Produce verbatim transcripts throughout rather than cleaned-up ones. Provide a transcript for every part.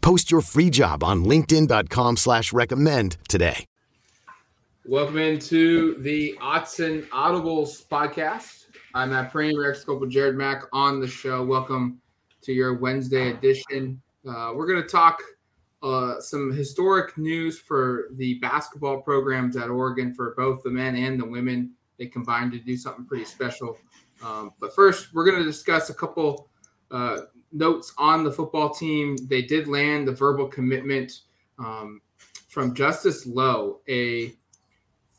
Post your free job on linkedin.com slash recommend today. Welcome into the Autzen Audibles podcast. I'm Matt Preem, Rex Copel, Jared Mack on the show. Welcome to your Wednesday edition. Uh, we're going to talk uh, some historic news for the basketball programs at Oregon for both the men and the women. They combined to do something pretty special. Um, but first, we're going to discuss a couple uh notes on the football team. They did land the verbal commitment um, from Justus Lowe, a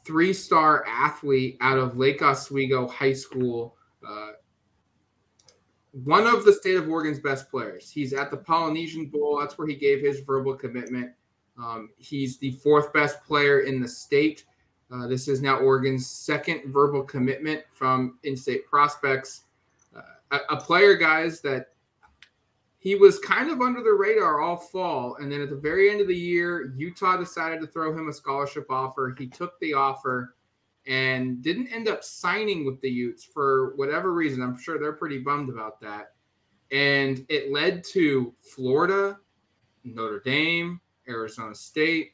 three-star athlete out of Lake Oswego High School, uh, one of the state of Oregon's best players. He's at the Polynesian Bowl. That's where he gave his verbal commitment. Um, he's the fourth best player in the state. Uh, this is now Oregon's second verbal commitment from in-state prospects. Uh, a, a player, guys, that he was kind of under the radar all fall, and then at the very end of the year, Utah decided to throw him a scholarship offer. He took the offer and didn't end up signing with the Utes for whatever reason. I'm sure they're pretty bummed about that. And it led to Florida, Notre Dame, Arizona State,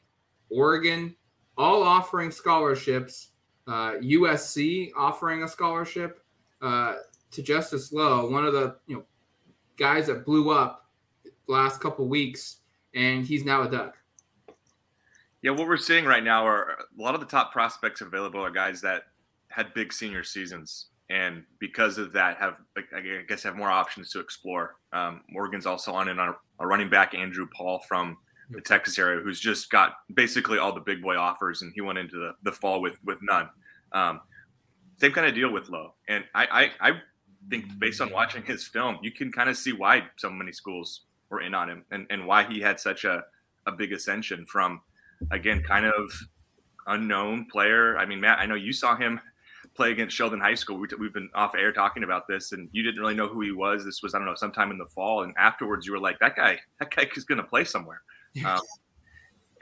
Oregon, all offering scholarships, uh, U S C offering a scholarship uh, to Justus Lowe, one of the, you know, guys that blew up the last couple weeks, and he's now a Duck. Yeah, what we're seeing right now are a lot of the top prospects available are guys that had big senior seasons, and because of that have, I guess, have more options to explore. Um, Morgan's also on in on a running back, Andrew Paul from the Texas area, who's just got basically all the big boy offers, and he went into the, the fall with, with none. Um, same kind of deal with Lowe. And I, I, I I think based on watching his film, you can kind of see why so many schools were in on him and, and why he had such a, a big ascension from, again, kind of unknown player. I mean, Matt, I know you saw him play against Sheldon High School. We t- we've been off air talking about this, and you didn't really know who he was. This was, I don't know, sometime in the fall. And afterwards you were like, that guy, that guy is going to play somewhere. Yes. Um,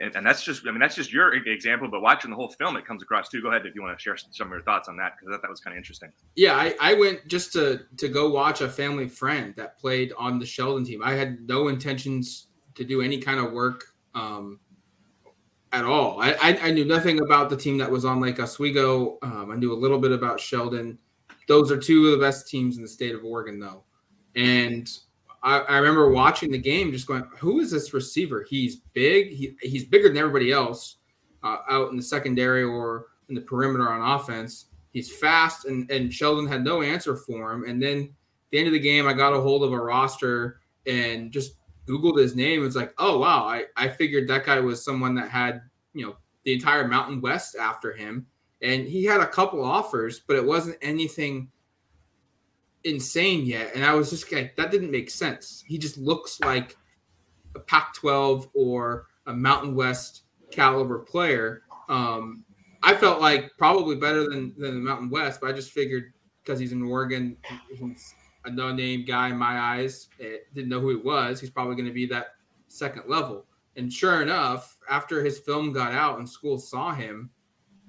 and, and that's just, I mean, that's just your example, but watching the whole film, it comes across too. Go ahead if you want to share some of your thoughts on that, because I thought that was kind of interesting. Yeah, I, I went just to, to go watch a family friend that played on the Sheldon team. I had no intentions to do any kind of work um, at all. I, I, I knew nothing about the team that was on Lake Oswego. Um, I knew a little bit about Sheldon. Those are two of the best teams in the state of Oregon, though. And I remember watching the game just going, who is this receiver? He's big. He, he's bigger than everybody else uh, out in the secondary or in the perimeter on offense. He's fast, and, and Sheldon had no answer for him. And then at the end of the game, I got a hold of a roster and just Googled his name. It's like, oh, wow, I, I figured that guy was someone that had, you know, the entire Mountain West after him. And he had a couple offers, but it wasn't anything – insane yet. And I was just like, that didn't make sense. He just looks like a Pac twelve or a Mountain West caliber player. Um, I felt like probably better than, than the Mountain West, but I just figured because he's in Oregon, he's a no-name guy in my eyes. It, didn't know who he was. He's probably going to be that second level. And sure enough, after his film got out and school saw him,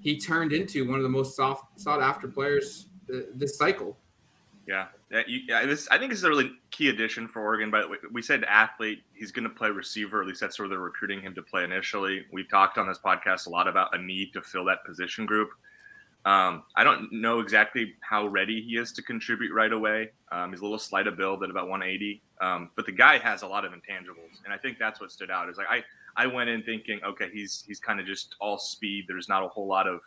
he turned into one of the most soft, sought-after players th- this cycle. Yeah, you, yeah this, I think this is a really key addition for Oregon. By the way, we said athlete, he's going to play receiver. At least that's where they're recruiting him to play initially. We've talked on this podcast a lot about a need to fill that position group. Um, I don't know exactly how ready he is to contribute right away. Um, he's a little slight of build at about one eighty. Um, but the guy has a lot of intangibles. And I think that's what stood out. Is like I, I went in thinking, okay, he's he's kind of just all speed. There's not a whole lot of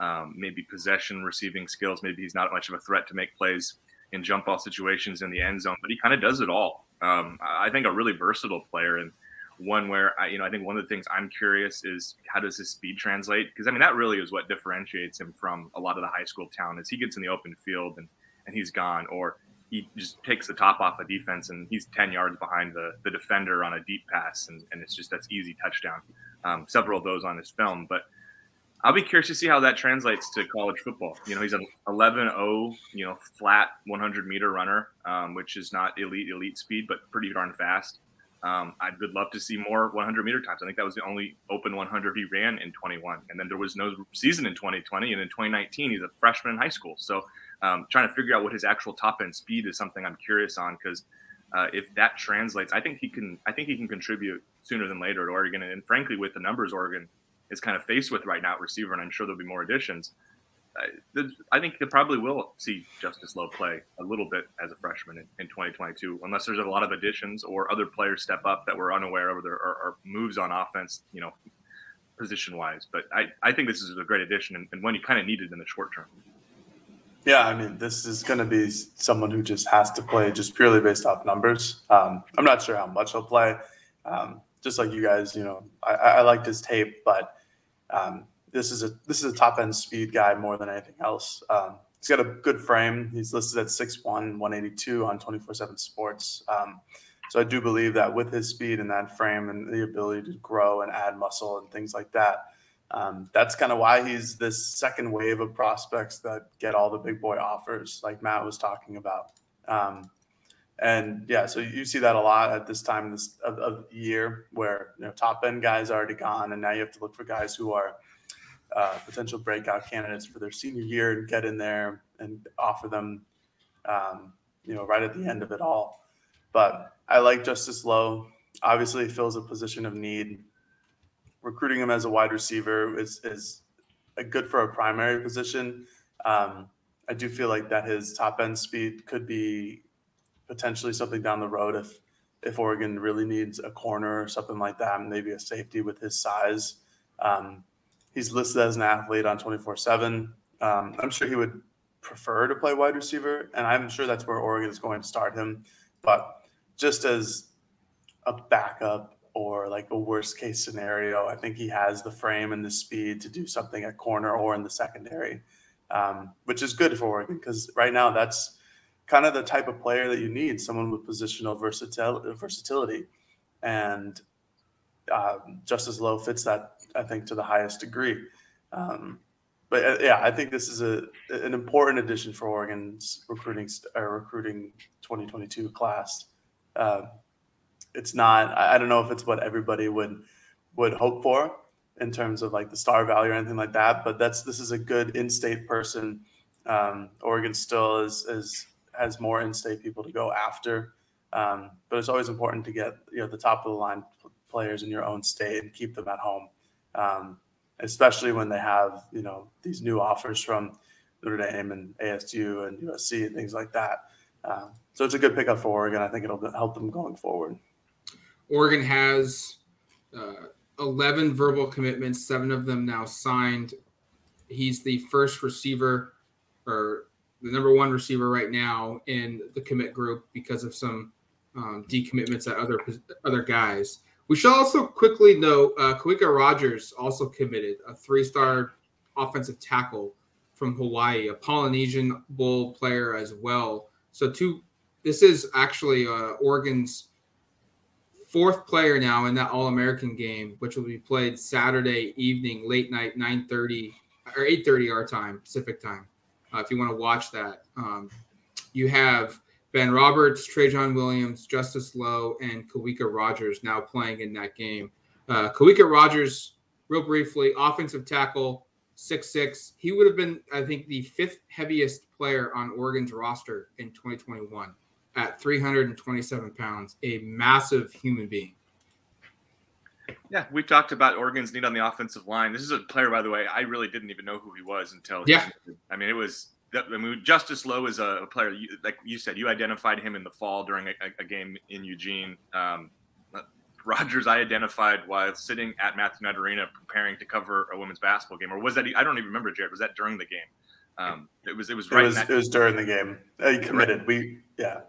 um, maybe possession receiving skills. Maybe he's not much of a threat to make plays in jump ball situations in the end zone, but he kind of does it all. Um, I think a really versatile player, and one where I, you know, I think one of the things I'm curious is how does his speed translate? Because I mean, that really is what differentiates him from a lot of the high school talent. Is he gets in the open field and, and he's gone, or he just takes the top off a defense and he's ten yards behind the, the defender on a deep pass. And, and it's just, that's easy touchdown. Um, several of those on his film, but I'll be curious to see how that translates to college football. You know, he's an eleven oh, you know, flat hundred meter runner, um, which is not elite, elite speed, but pretty darn fast. Um, I would love to see more hundred meter times. I think that was the only open hundred he ran in twenty-one. And then there was no season in twenty twenty. And in twenty nineteen, he's a freshman in high school. So um, trying to figure out what his actual top end speed is something I'm curious on, because uh, if that translates, I think he can, I think he can contribute sooner than later at Oregon. And, and frankly, with the numbers Oregon is kind of faced with right now at receiver, and I'm sure there'll be more additions, uh, I think they probably will see Justus Lowe play a little bit as a freshman in, in twenty twenty-two, unless there's a lot of additions or other players step up that we're unaware of, their, or, or moves on offense, you know, position-wise. But I, I think this is a great addition, and, and one you kind of needed in the short term. Yeah, I mean, this is going to be someone who just has to play just purely based off numbers. Um, I'm not sure how much he'll play. Um, just like you guys, you know, I, I liked his tape, but Um, this is a this is a top end speed guy more than anything else. Um, he's got a good frame. He's listed at six one, one eighty-two on twenty-four seven Sports. Um, so I do believe that with his speed and that frame and the ability to grow and add muscle and things like that, um, that's kind of why he's this second wave of prospects that get all the big boy offers, like Matt was talking about. Um, and yeah, so you see that a lot at this time this, of, of year where, you know, top end guys are already gone. And now you have to look for guys who are uh, potential breakout candidates for their senior year and get in there and offer them, um, you know, right at the end of it all. But I like Justus Lowe. Obviously, he fills a position of need. Recruiting him as a wide receiver is, is a good for a primary position. Um, I do feel like that his top end speed could be potentially something down the road if if Oregon really needs a corner or something like that, maybe a safety with his size. Um, he's listed as an athlete on twenty-four seven. Um, I'm sure he would prefer to play wide receiver, and I'm sure that's where Oregon is going to start him. But just as a backup or like a worst-case scenario, I think he has the frame and the speed to do something at corner or in the secondary, um, which is good for Oregon because right now that's kind of the type of player that you need, someone with positional versatil- versatility. And uh, Justus Lowe fits that, I think, to the highest degree. Um, but uh, yeah, I think this is a an important addition for Oregon's recruiting uh, recruiting twenty twenty-two class. Uh, it's not, I don't know if it's what everybody would would hope for in terms of like the star value or anything like that, but that's this is a good in-state person. Um, Oregon still is is has more in-state people to go after. Um, but it's always important to get, you know, the top of the line p- players in your own state and keep them at home. Um, especially when they have, you know, these new offers from Notre Dame and A S U and U S C and things like that. Uh, so it's a good pickup for Oregon. I think it'll help them going forward. Oregon has uh, eleven verbal commitments, seven of them now signed. He's the first receiver or the number one receiver right now in the commit group because of some um, decommitments at other other guys. We should also quickly note uh, Kawika Rogers also committed, a three-star offensive tackle from Hawaii, a Polynesian Bowl player as well. So two, this is actually uh, Oregon's fourth player now in that All-American game, which will be played Saturday evening, late night, nine thirty or eight thirty our time, Pacific time. Uh, if you want to watch that, um, you have Ben Roberts, Trajan Williams, Justus Lowe, and Kawika Rogers now playing in that game. Uh, Kawika Rogers, real briefly, offensive tackle, six six. He would have been, I think, the fifth heaviest player on Oregon's roster in twenty twenty-one at three hundred twenty-seven pounds, a massive human being. Yeah, we talked about Oregon's need on the offensive line. This is a player, by the way, I really didn't even know who he was until. Yeah. He, I mean, it was I mean, Justus Lowe is a player, you, like you said, you identified him in the fall during a, a game in Eugene. Um, Rogers, I identified while sitting at Matthew Knight Arena preparing to cover a women's basketball game. Or was that, I don't even remember, Jared, was that during the game? Um, it was, it was right. It was, in that- it was during the game. He committed. We, yeah.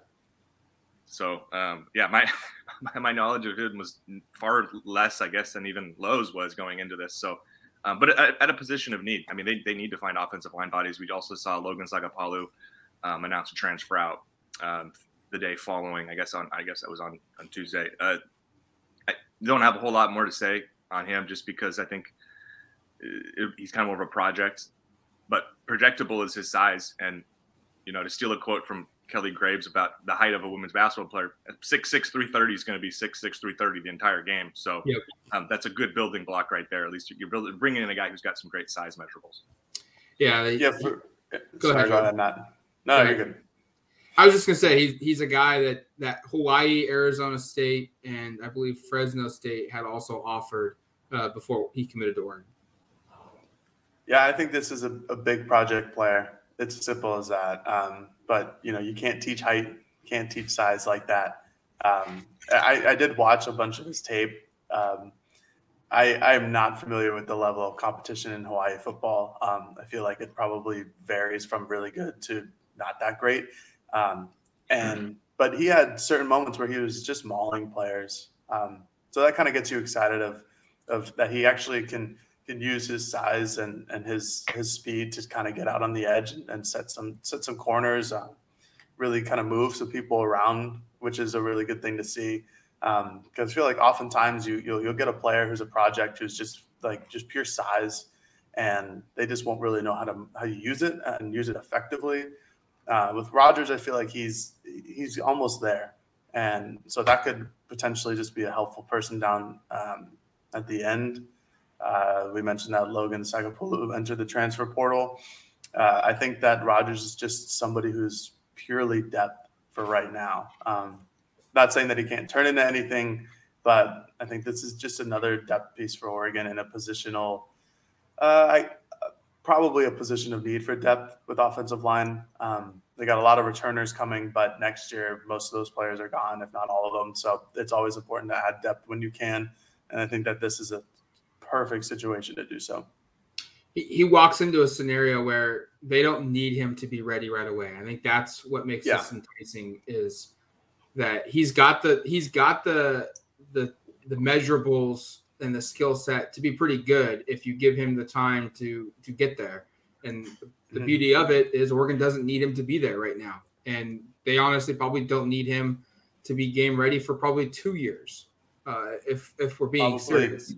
So, um, yeah, my my knowledge of him was far less, I guess, than even Lowe's was going into this. So, um, but at, at a position of need. I mean, they, they need to find offensive line bodies. We also saw Logan Sagapalu um, announce a transfer out um, the day following. I guess on I guess that was on on Tuesday. Uh, I don't have a whole lot more to say on him, just because I think it, he's kind of more of a project, but projectable is his size. And, you know, to steal a quote from Kelly Graves about the height of a women's basketball player, six six, three thirty is going to be six six, three thirty the entire game. So yep. um, that's a good building block right there. At least you're building, bringing in a guy who's got some great size measurables. Yeah. They, yeah for, go sorry, ahead. John, not, no, yeah. You're good. I was just going to say, he's, he's a guy that, that Hawaii, Arizona State, and I believe Fresno State had also offered uh, before he committed to Oregon. Yeah, I think this is a, a big project player. It's as simple as that. Um, but, you know, you can't teach height, can't teach size like that. Um, I, I did watch a bunch of his tape. Um, I, I am not familiar with the level of competition in Hawaii football. Um, I feel like it probably varies from really good to not that great. Um, and, mm-hmm. but he had certain moments where he was just mauling players. Um, so that kind of gets you excited of, of that he actually can, can use his size and, and his, his speed to kind of get out on the edge and, and set some, set some corners, um, really kind of move some people around, which is a really good thing to see. Um, cause I feel like oftentimes you, you'll, you'll get a player who's a project, who's just like, just pure size, and they just won't really know how to, how you use it and use it effectively. Uh, with Rogers, I feel like he's he's almost there, and so that could potentially just be a helpful person down um, at the end. Uh, we mentioned that Logan Sagapulu entered the transfer portal. Uh, I think that Rogers is just somebody who's purely depth for right now. Um, not saying that he can't turn into anything, but I think this is just another depth piece for Oregon in a positional. Uh, I. Probably a position of need for depth with offensive line. Um, they got a lot of returners coming, but next year, most of those players are gone, if not all of them. So it's always important to add depth when you can. And I think that this is a perfect situation to do so. He, he walks into a scenario where they don't need him to be ready right away. I think that's what makes yeah. this enticing, is that he's got the, he's got the, the, the measurables and the skill set to be pretty good if you give him the time to to get there. And the mm-hmm. beauty of it is Oregon doesn't need him to be there right now. And they honestly probably don't need him to be game ready for probably two years uh, if if we're being probably. serious.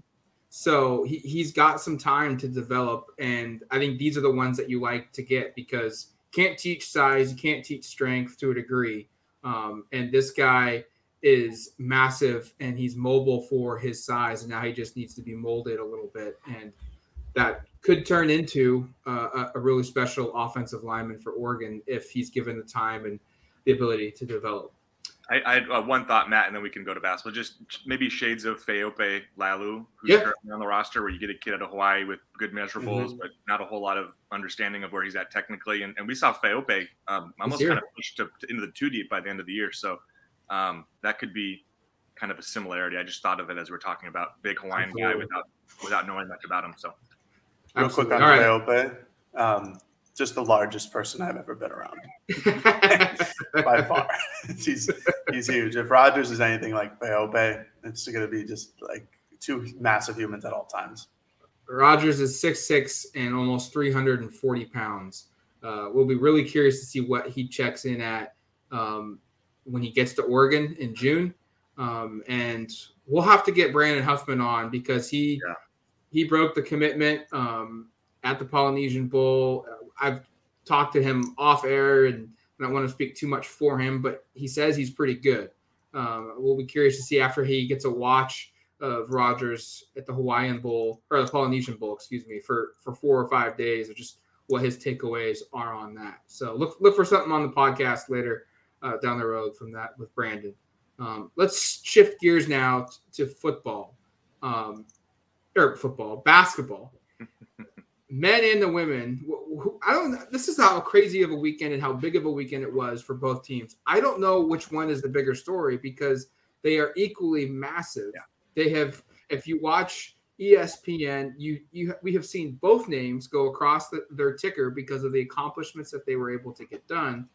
So he, he's got some time to develop. And I think these are the ones that you like to get, because you can't teach size, you can't teach strength to a degree. Um, and this guy is massive and he's mobile for his size, and now he just needs to be molded a little bit, and that could turn into uh, a really special offensive lineman for Oregon if he's given the time and the ability to develop. I, I had uh, one thought, Matt, and then we can go to basketball. Just maybe shades of Feope Lalu, who's yeah. currently on the roster, where you get a kid out of Hawaii with good measurables, mm-hmm. but not a whole lot of understanding of where he's at technically. And, and we saw Feope um, almost kind of pushed up to, into the two deep by the end of the year. So. Um, that could be kind of a similarity. I just thought of it as we're talking about big Hawaiian guy without without knowing much about him. So, real quick on Feope, right. um, just the largest person I've ever been around by far. he's he's huge. If Rogers is anything like Feope, it's going to be just like two massive humans at all times. Rogers is six six and almost three hundred forty pounds. Uh, we'll be really curious to see what he checks in at. Um, when he gets to Oregon in June. Um, and we'll have to get Brandon Huffman on, because he, yeah. he broke the commitment um, at the Polynesian Bowl. I've talked to him off air and I don't want to speak too much for him, but he says he's pretty good. Um, we'll be curious to see after he gets a watch of Rogers at the Hawaiian Bowl or the Polynesian Bowl, excuse me, for, for four or five days, or just what his takeaways are on that. So look, look for something on the podcast later, Uh, down the road from that with Brandon. Um, let's shift gears now t- to football, um, or football, basketball. Men and the women. Wh- wh- I don't. This is how crazy of a weekend and how big of a weekend it was for both teams. I don't know which one is the bigger story, because they are equally massive. Yeah. They have. If you watch E S P N, you you we have seen both names go across the, their ticker because of the accomplishments that they were able to get done.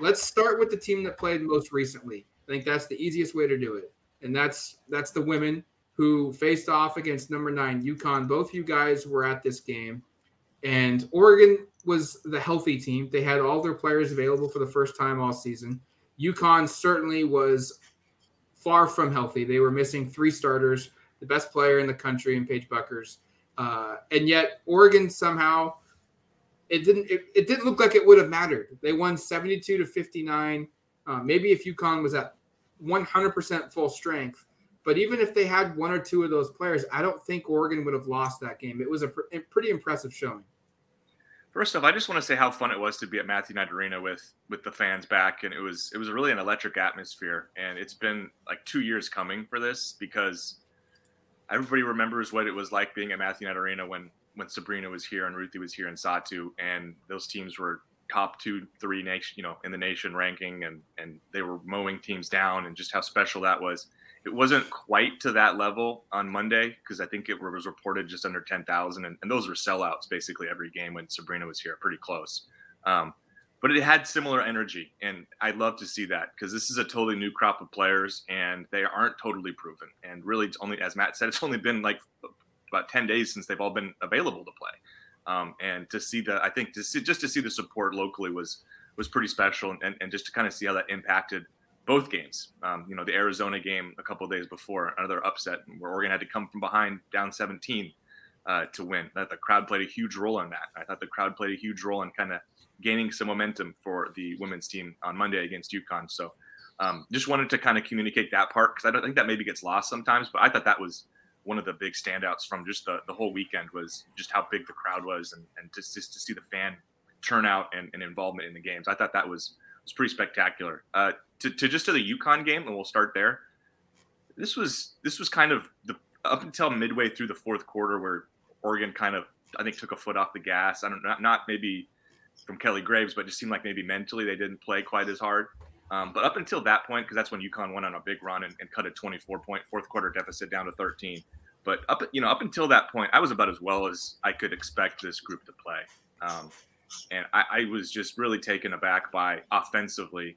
Let's start with the team that played most recently. I think that's the easiest way to do it. And that's that's the women, who faced off against number nine, UConn. Both you guys were at this game. And Oregon was the healthy team. They had all their players available for the first time all season. UConn certainly was far from healthy. They were missing three starters, the best player in the country in Paige Bueckers, Uh, and yet Oregon somehow, it didn't it, it didn't look like it would have mattered. They won seventy-two to fifty-nine. Uh, maybe if UConn was at one hundred percent full strength, but even if they had one or two of those players, I don't think Oregon would have lost that game. It was a pr- pretty impressive showing. First off, I just want to say how fun it was to be at Matthew Knight Arena with with the fans back, and it was it was really an electric atmosphere. And it's been like two years coming for this, because everybody remembers what it was like being at Matthew Knight Arena when when Sabrina was here and Ruthie was here and Satu, and those teams were top two, three nation, you know, in the nation ranking, and and they were mowing teams down, and just how special that was. It wasn't quite to that level on Monday, because I think it was reported just under ten thousand. And, and those were sellouts basically every game when Sabrina was here, pretty close. Um, but it had similar energy, and I love to see that, because this is a totally new crop of players and they aren't totally proven. And really, it's only, as Matt said, it's only been like about ten days since they've all been available to play. Um, and to see the, I think to see, just to see the support locally was, was pretty special. And, and, and just to kind of see how that impacted both games, um, you know, the Arizona game a couple of days before, another upset where Oregon had to come from behind down seventeen uh, to win. That the crowd played a huge role on that. I thought the crowd played a huge role in kind of gaining some momentum for the women's team on Monday against UConn. So um, just wanted to kind of communicate that part, because I don't think that maybe gets lost sometimes, but I thought that was one of the big standouts from just the, the whole weekend, was just how big the crowd was, and, and just, just to see the fan turnout and, and involvement in the games. I thought that was was pretty spectacular. Uh, To, to just to the UConn game, and we'll start there. This was this was kind of the up until midway through the fourth quarter where Oregon kind of, I think, took a foot off the gas. I don't not, not maybe from Kelly Graves, but it just seemed like maybe mentally they didn't play quite as hard. Um, but up until that point, because that's when UConn went on a big run and, and cut a twenty-four point fourth quarter deficit down to thirteen. But up you know up until that point, I was about as well as I could expect this group to play, um, and I, I was just really taken aback by offensively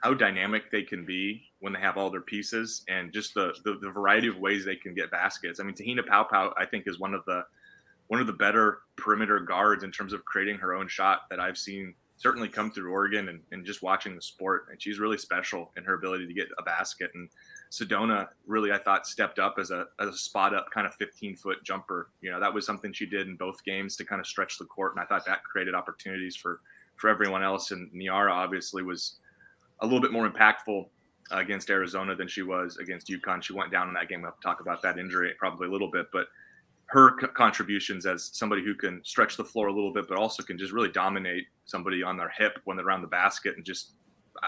how dynamic they can be when they have all their pieces, and just the, the, the variety of ways they can get baskets. I mean, Tahina Paopao, I think, is one of the, one of the better perimeter guards in terms of creating her own shot that I've seen certainly come through Oregon, and, and just watching the sport. And she's really special in her ability to get a basket. And Sedona really, I thought, stepped up as a, as a spot up kind of fifteen foot jumper. You know, that was something she did in both games to kind of stretch the court. And I thought that created opportunities for, for everyone else. And Nyara obviously was a little bit more impactful uh, against Arizona than she was against UConn. She went down in that game. We'll have to talk about that injury probably a little bit, but her c- contributions as somebody who can stretch the floor a little bit, but also can just really dominate somebody on their hip when they're around the basket, and just,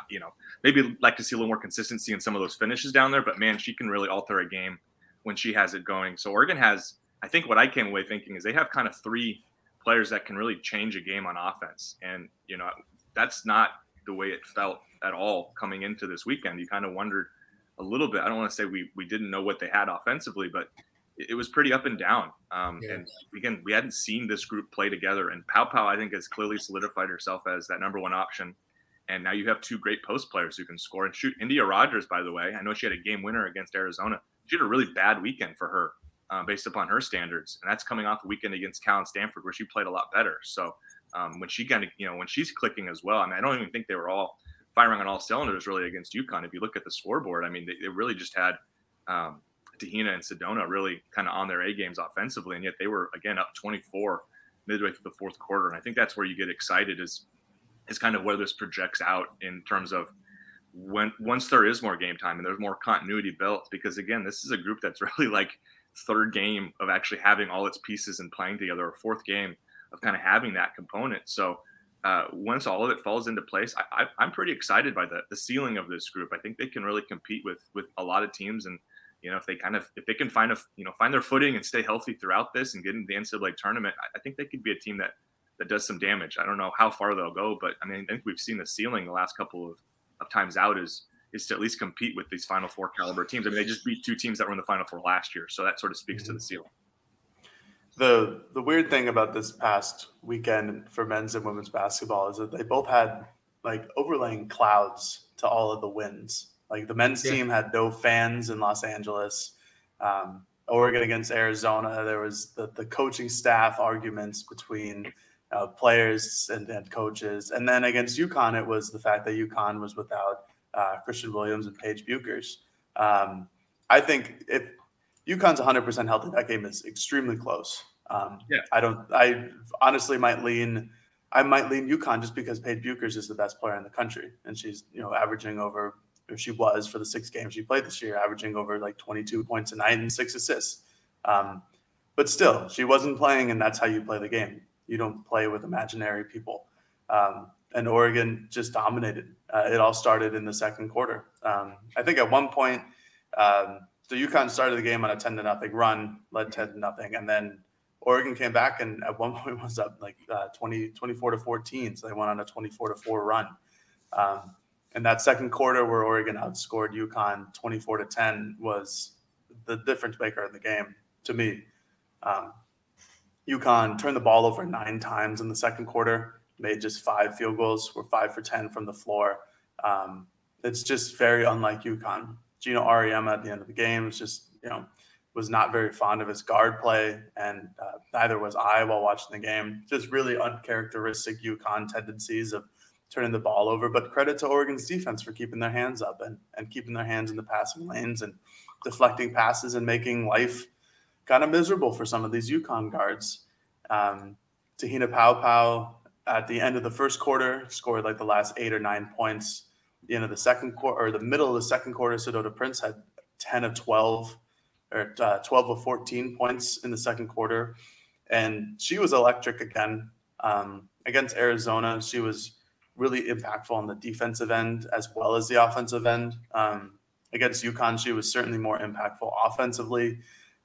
you know, maybe like to see a little more consistency in some of those finishes down there, but man, she can really alter a game when she has it going. So Oregon has, I think what I came away thinking is they have kind of three players that can really change a game on offense. And, you know, that's not the way it felt at all coming into this weekend. You kind of wondered a little bit. I don't want to say we we didn't know what they had offensively, but it, it was pretty up and down. Um, yeah. And again, we hadn't seen this group play together. And Paopao, I think, has clearly solidified herself as that number one option. And now you have two great post players who can score and shoot. India Rogers, by the way, I know she had a game winner against Arizona. She had a really bad weekend for her uh, based upon her standards. And that's coming off the weekend against Cal and Stanford where she played a lot better. So um, when she kind of, you know, when she's clicking as well, I mean, I don't even think they were all firing on all cylinders really against UConn. If you look at the scoreboard, I mean, they, they really just had um, Tahina and Sedona really kind of on their A games offensively. And yet they were, again, up twenty-four midway through the fourth quarter. And I think that's where you get excited is, is kind of where this projects out in terms of when, once there is more game time and there's more continuity built, because again, this is a group that's really like third game of actually having all its pieces and playing together, or fourth game of kind of having that component. So Uh, once all of it falls into place, I, I, I'm pretty excited by the, the ceiling of this group. I think they can really compete with with a lot of teams, and you know, if they kind of if they can find a you know find their footing and stay healthy throughout this and get into the N C double A tournament, I, I think they could be a team that that does some damage. I don't know how far they'll go, but I mean, I think we've seen the ceiling the last couple of, of times out is is to at least compete with these Final Four caliber teams. I mean, they just beat two teams that were in the Final Four last year, so that sort of speaks mm-hmm. to the ceiling. The the weird thing about this past weekend for men's and women's basketball is that they both had like overlaying clouds to all of the wins. Like the men's yeah. team had no fans in Los Angeles. Um, Oregon against Arizona, there was the, the coaching staff arguments between uh, players and, and coaches. And then against UConn, it was the fact that UConn was without uh, Christian Williams and Paige Bueckers. Um, I think if UConn's one hundred percent healthy, that game is extremely close. Um, yeah. I don't. I honestly might lean. I might lean UConn just because Paige Bueckers is the best player in the country, and she's you know averaging over. Or she was for the six games she played this year, averaging over like twenty-two points a night and six assists. Um, but still, she wasn't playing, and that's how you play the game. You don't play with imaginary people. Um, and Oregon just dominated. Uh, it all started in the second quarter. Um, I think at one point, um, so UConn started the game on a ten to nothing run, led ten to nothing. And then Oregon came back and at one point was up like uh, twenty, twenty-four to fourteen. So they went on a twenty-four to four run. Um, and that second quarter where Oregon outscored UConn twenty-four to ten was the difference maker in the game to me. Um, UConn turned the ball over nine times in the second quarter, made just five field goals, were five for ten from the floor. Um, it's just very unlike UConn. Gino Auriemma at the end of the game was just, you know, was not very fond of his guard play, and uh, neither was I while watching the game. Just really uncharacteristic UConn tendencies of turning the ball over, but credit to Oregon's defense for keeping their hands up and, and keeping their hands in the passing lanes and deflecting passes and making life kind of miserable for some of these UConn guards. Um, Tahina Paopao at the end of the first quarter scored like the last eight or nine points. The end of the second quarter, or the middle of the second quarter, Sedona Prince had ten of twelve, or uh, twelve of fourteen points in the second quarter. And she was electric again. Um, against Arizona, she was really impactful on the defensive end as well as the offensive end. Um, against UConn, she was certainly more impactful offensively,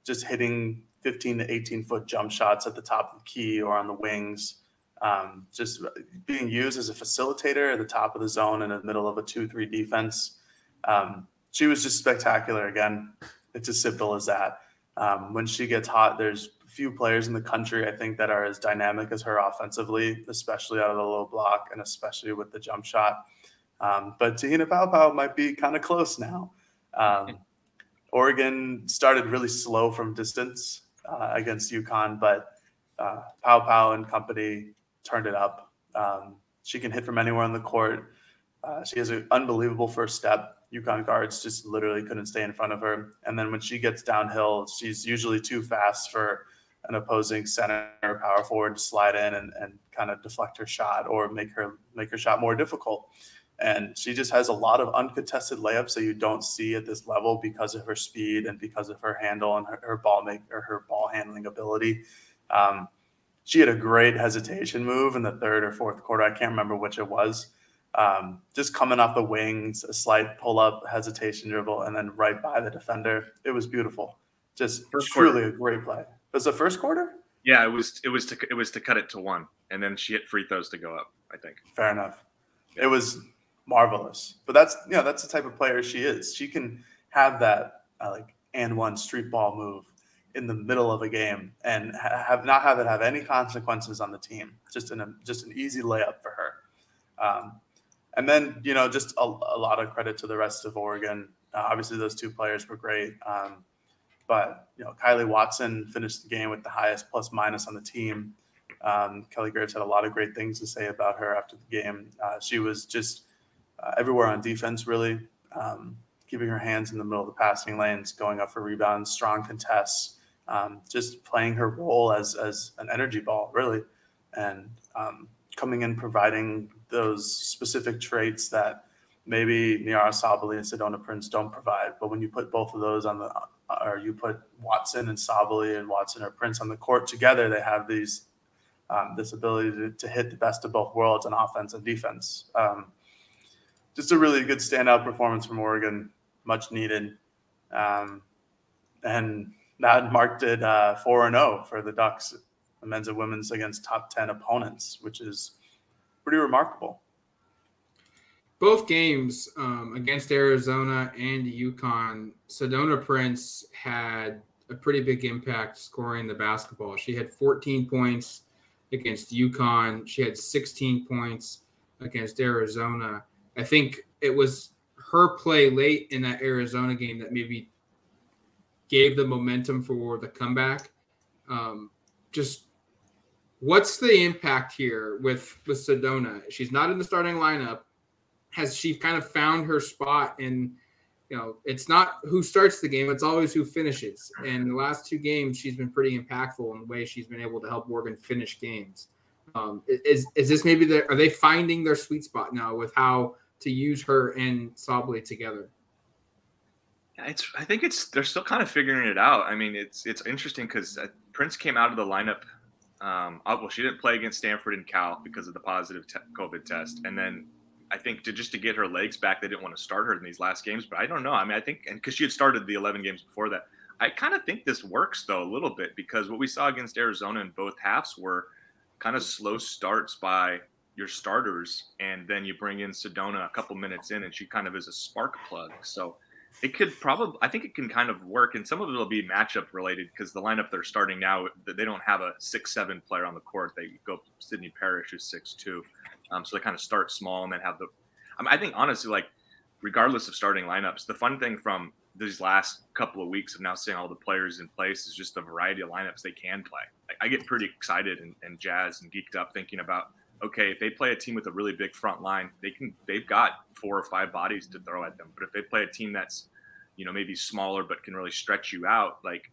just hitting fifteen to eighteen-foot jump shots at the top of the key or on the wings. Um, just being used as a facilitator at the top of the zone in the middle of a two three defense. Um, she was just spectacular again. It's as simple as that. Um, when she gets hot, there's few players in the country, I think, that are as dynamic as her offensively, especially out of the low block and especially with the jump shot. Um, but Tahina Paopao might be kind of close now. Um, Oregon started really slow from distance uh, against UConn, but uh, Paopao and company turned it up. Um, she can hit from anywhere on the court. Uh, she has an unbelievable first step. UConn guards just literally couldn't stay in front of her. And then when she gets downhill, she's usually too fast for an opposing center or power forward to slide in and, and kind of deflect her shot or make her make her shot more difficult. And she just has a lot of uncontested layups that you don't see at this level because of her speed and because of her handle and her, her ball make or her ball handling ability. Um, she had a great hesitation move in the third or fourth quarter. I can't remember which it was. Um, just coming off the wings, a slight pull-up, hesitation dribble, and then right by the defender. It was beautiful. Just first truly quarter. A great play. Was the first quarter? Yeah, it was. It was to it was to cut it to one, and then she hit free throws to go up. I think. Fair enough. Yeah. It was marvelous. But that's you know that's the type of player she is. She can have that uh, like and one street ball move in the middle of a game and have not have it have any consequences on the team. Just an just an easy layup for her. Um, And then, you know, just a, a lot of credit to the rest of Oregon. Uh, obviously, those two players were great. Um, but, you know, Kylie Watson finished the game with the highest plus minus on the team. Um, Kelly Graves had a lot of great things to say about her after the game. Uh, she was just uh, everywhere on defense, really, um, keeping her hands in the middle of the passing lanes, going up for rebounds, strong contests, um, just playing her role as as an energy ball, really. And um, coming in, providing those specific traits that maybe Nyara Sabali and Sedona Prince don't provide. But when you put both of those on the, or you put Watson and Sabali and Watson or Prince on the court together, they have these, um, this ability to, to hit the best of both worlds on offense and defense. Um, just a really good standout performance from Oregon, much needed. Um, and that marked it uh, four and oh for the Ducks, the men's and women's against top ten opponents, which is pretty remarkable. Both games um, against Arizona and UConn, Sedona Prince had a pretty big impact scoring the basketball. She had fourteen points against UConn. She had sixteen points against Arizona. I think it was her play late in that Arizona game that maybe gave the momentum for the comeback. Um, just What's the impact here with, with Sedona? She's not in the starting lineup. Has she kind of found her spot in you know, it's not who starts the game, it's always who finishes. And the last two games, she's been pretty impactful in the way she's been able to help Morgan finish games. Um, is is this maybe the, are they finding their sweet spot now with how to use her and Sablé together? It's, I think it's, they're still kind of figuring it out. I mean, it's, it's interesting because Prince came out of the lineup. Um, well, she didn't play against Stanford and Cal because of the positive te- COVID test. And then I think to, just to get her legs back, they didn't want to start her in these last games, but I don't know. I mean, I think, and cause she had started the eleven games before that. I kind of think this works though, a little bit, because what we saw against Arizona in both halves were kind of slow starts by your starters. And then you bring in Sedona a couple minutes in and she kind of is a spark plug. So it could probably, I think it can kind of work, and some of it will be matchup related because the lineup they're starting now, they don't have a six seven player on the court. They go Sydney Parrish, who's six two. Um, so they kind of start small and then have the I, mean, I think, honestly, like, regardless of starting lineups, the fun thing from these last couple of weeks of now seeing all the players in place is just the variety of lineups they can play. Like, I get pretty excited and, and jazzed and geeked up thinking about, okay, if they play a team with a really big front line, they can, they've got four or five bodies to throw at them. But if they play a team that's, you know, maybe smaller, but can really stretch you out, like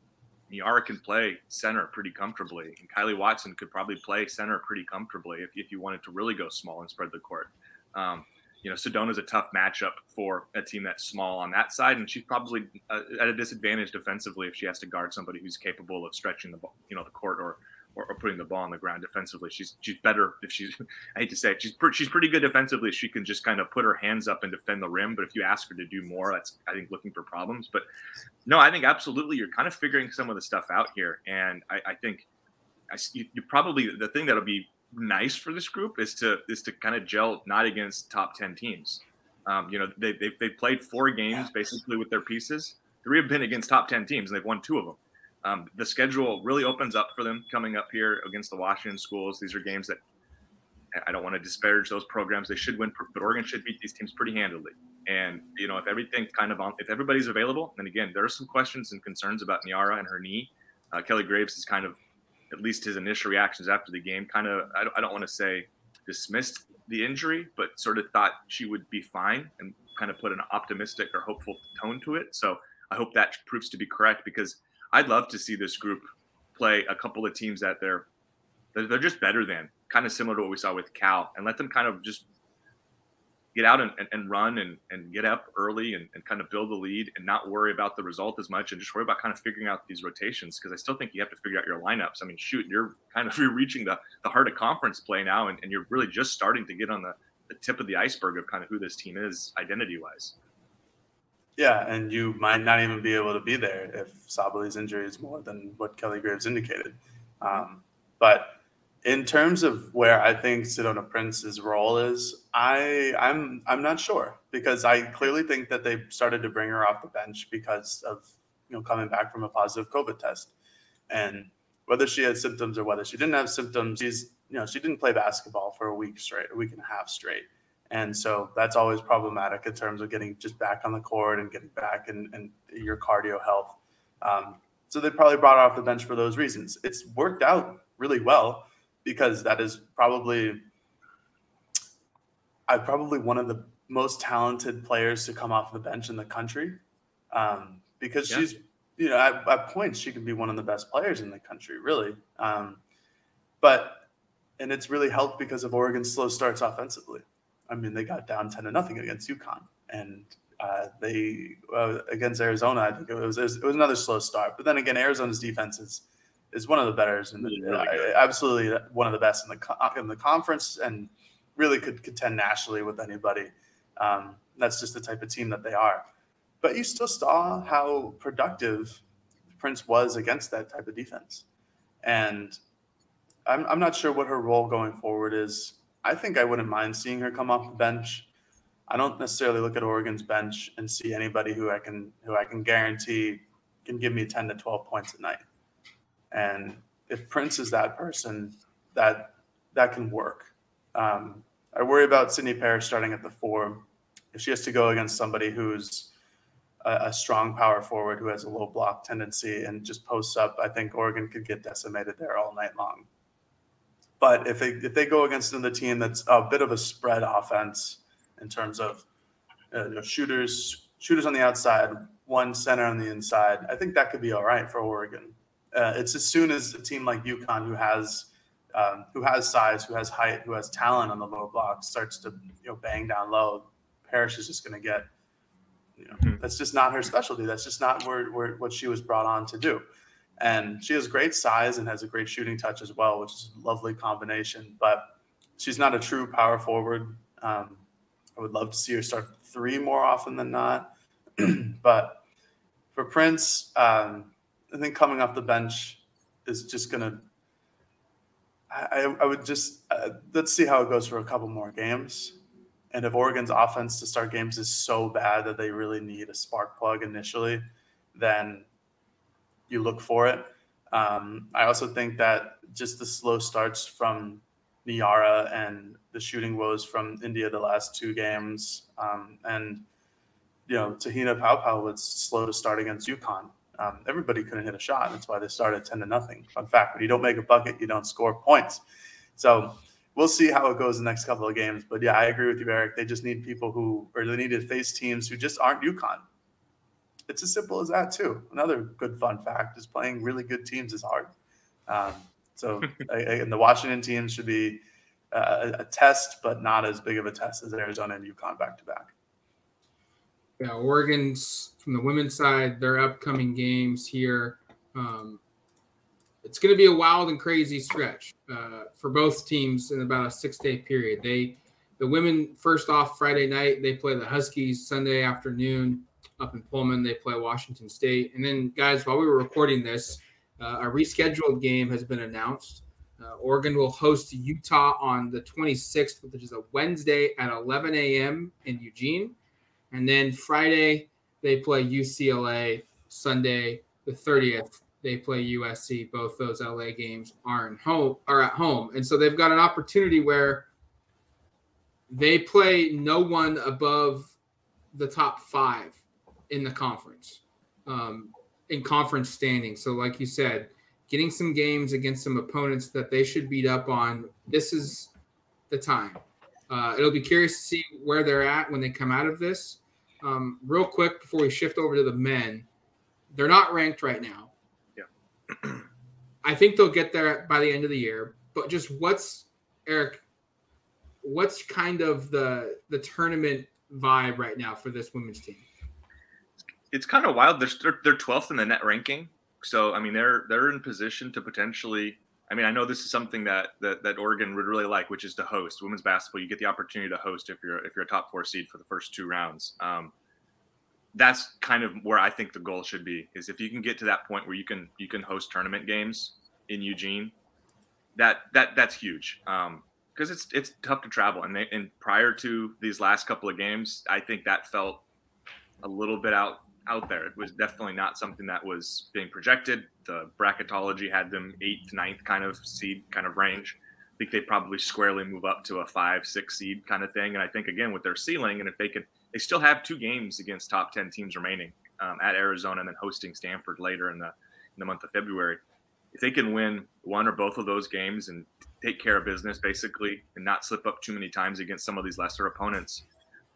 Nyara can play center pretty comfortably. And Kylie Watson could probably play center pretty comfortably if, if you wanted to really go small and spread the court. Um, you know, Sedona's a tough matchup for a team that's small on that side. And she's probably uh, at a disadvantage defensively if she has to guard somebody who's capable of stretching the, you know, the court or, Or, or putting the ball on the ground defensively. She's she's better if she's – I hate to say it. She's, pre- she's pretty good defensively. She can just kind of put her hands up and defend the rim. But if you ask her to do more, that's, I think, looking for problems. But, no, I think absolutely you're kind of figuring some of the stuff out here. And I, I think I, you, you probably – the thing that will be nice for this group is to is to kind of gel not against top ten teams. Um, you know, they, they've, they've played four games basically with their pieces. Three have been against top ten teams, and they've won two of them. Um, the schedule really opens up for them coming up here against the Washington schools. These are games that I don't want to disparage those programs. They should win, but Oregon should beat these teams pretty handily. And, you know, if everything's kind of on, if everybody's available, and again, there are some questions and concerns about Nyara and her knee. Uh, Kelly Graves is kind of, at least his initial reactions after the game, kind of, I don't, I don't want to say dismissed the injury, but sort of thought she would be fine and kind of put an optimistic or hopeful tone to it. So I hope that proves to be correct, because I'd love to see this group play a couple of teams that they're they're just better than, kind of similar to what we saw with Cal, and let them kind of just get out and, and, and run and, and get up early and, and kind of build the lead and not worry about the result as much and just worry about kind of figuring out these rotations, because I still think you have to figure out your lineups. I mean, shoot, you're kind of you're reaching the, the heart of conference play now, and, and you're really just starting to get on the, the tip of the iceberg of kind of who this team is identity-wise. Yeah, and you might not even be able to be there if Sabale's injury is more than what Kelly Graves indicated. Um, but in terms of where I think Sedona Prince's role is, I, I'm I'm not sure, because I clearly think that they started to bring her off the bench because of, you know, coming back from a positive COVID test. And whether she had symptoms or whether she didn't have symptoms, she's, you know, she didn't play basketball for a week straight, a week and a half straight. And so that's always problematic in terms of getting just back on the court and getting back and, and your cardio health. Um, so they probably brought her off the bench for those reasons. It's worked out really well, because that is probably, I probably one of the most talented players to come off the bench in the country. Um, because yeah. she's, you know, at, at points she can be one of the best players in the country, really. Um, but, and it's really helped because of Oregon's slow starts offensively. I mean, they got down ten to nothing against UConn, and uh, they uh, against Arizona. I think it was, it was it was another slow start. But then again, Arizona's defense is, is one of the better, and really uh, absolutely one of the best in the in the conference, and really could contend nationally with anybody. Um, that's just the type of team that they are. But you still saw how productive Prince was against that type of defense, and I'm I'm not sure what her role going forward is. I think I wouldn't mind seeing her come off the bench. I don't necessarily look at Oregon's bench and see anybody who I can who I can guarantee can give me ten to twelve points a night. And if Prince is that person, that that can work. Um, I worry about Sydney Parrish starting at the four. If she has to go against somebody who's a, a strong power forward who has a low block tendency and just posts up, I think Oregon could get decimated there all night long. But if they, if they go against another team that's a bit of a spread offense in terms of uh, you know, shooters, shooters on the outside, one center on the inside. I think that could be all right for Oregon. Uh, it's as soon as a team like UConn, who has um, who has size, who has height, who has talent on the low block, starts to you know bang down low, Parrish is just going to get. You know, mm-hmm. That's just not her specialty. That's just not where, where what she was brought on to do. And she has great size and has a great shooting touch as well, which is a lovely combination. But she's not a true power forward. Um, I would love to see her start three more often than not. But for Prince, um, I think coming off the bench is just going to – I would just uh, – let's see how it goes for a couple more games. And if Oregon's offense to start games is so bad that they really need a spark plug initially, then you look for it. Um, I also think that just the slow starts from Nyara and the shooting woes from India the last two games. Um, and, you know, Tahina Paopao was slow to start against UConn. Um, everybody couldn't hit a shot. That's why they started ten to nothing. Fun fact, when you don't make a bucket, you don't score points. So we'll see how it goes the next couple of games. But, yeah, I agree with you, Eric. They just need people who – or they need to face teams who just aren't UConn. It's as simple as that, too. Another good fun fact is playing really good teams is hard. Um, so, and the Washington team should be uh, a test, but not as big of a test as Arizona and UConn back-to-back. Yeah, Oregon's – from the women's side, their upcoming games here. Um, It's going to be a wild and crazy stretch uh, for both teams in about a six-day period. They, the women, first off Friday night, they play the Huskies. Sunday afternoon up in Pullman, they play Washington State. And then, guys, while we were recording this, uh, a rescheduled game has been announced. Uh, Oregon will host Utah on the twenty-sixth, which is a Wednesday at eleven a.m. in Eugene. And then Friday, they play U C L A. Sunday, the thirtieth. They play U S C. Both those L A games are in home are at home, and so they've got an opportunity where they play no one above the top five in the conference, um, in conference standing. So, like you said, getting some games against some opponents that they should beat up on. This is the time. Uh, it'll be curious to see where they're at when they come out of this. Um, real quick before we shift over to the men, they're not ranked right now. I think they'll get there by the end of the year, but just what's Eric, what's kind of the, the tournament vibe right now for this women's team? It's kind of wild. They're, they're twelfth in the net ranking. So, I mean, they're, they're in position to potentially, I mean, I know this is something that, that, that Oregon would really like, which is to host women's basketball. You get the opportunity to host if you're, if you're a top four seed for the first two rounds. Um, That's kind of where I think the goal should be, is if you can get to that point where you can you can host tournament games in Eugene, that that that's huge um, because it's it's tough to travel. And they, and prior to these last couple of games, I think that felt a little bit out out there. It was definitely not something that was being projected. The bracketology had them eighth, ninth kind of seed kind of range. I think they probably squarely move up to a five, six seed kind of thing. And I think, again, with their ceiling, and if they could – they still have two games against top ten teams remaining um, at Arizona and then hosting Stanford later in the in the month of February. If they can win one or both of those games and take care of business, basically, and not slip up too many times against some of these lesser opponents,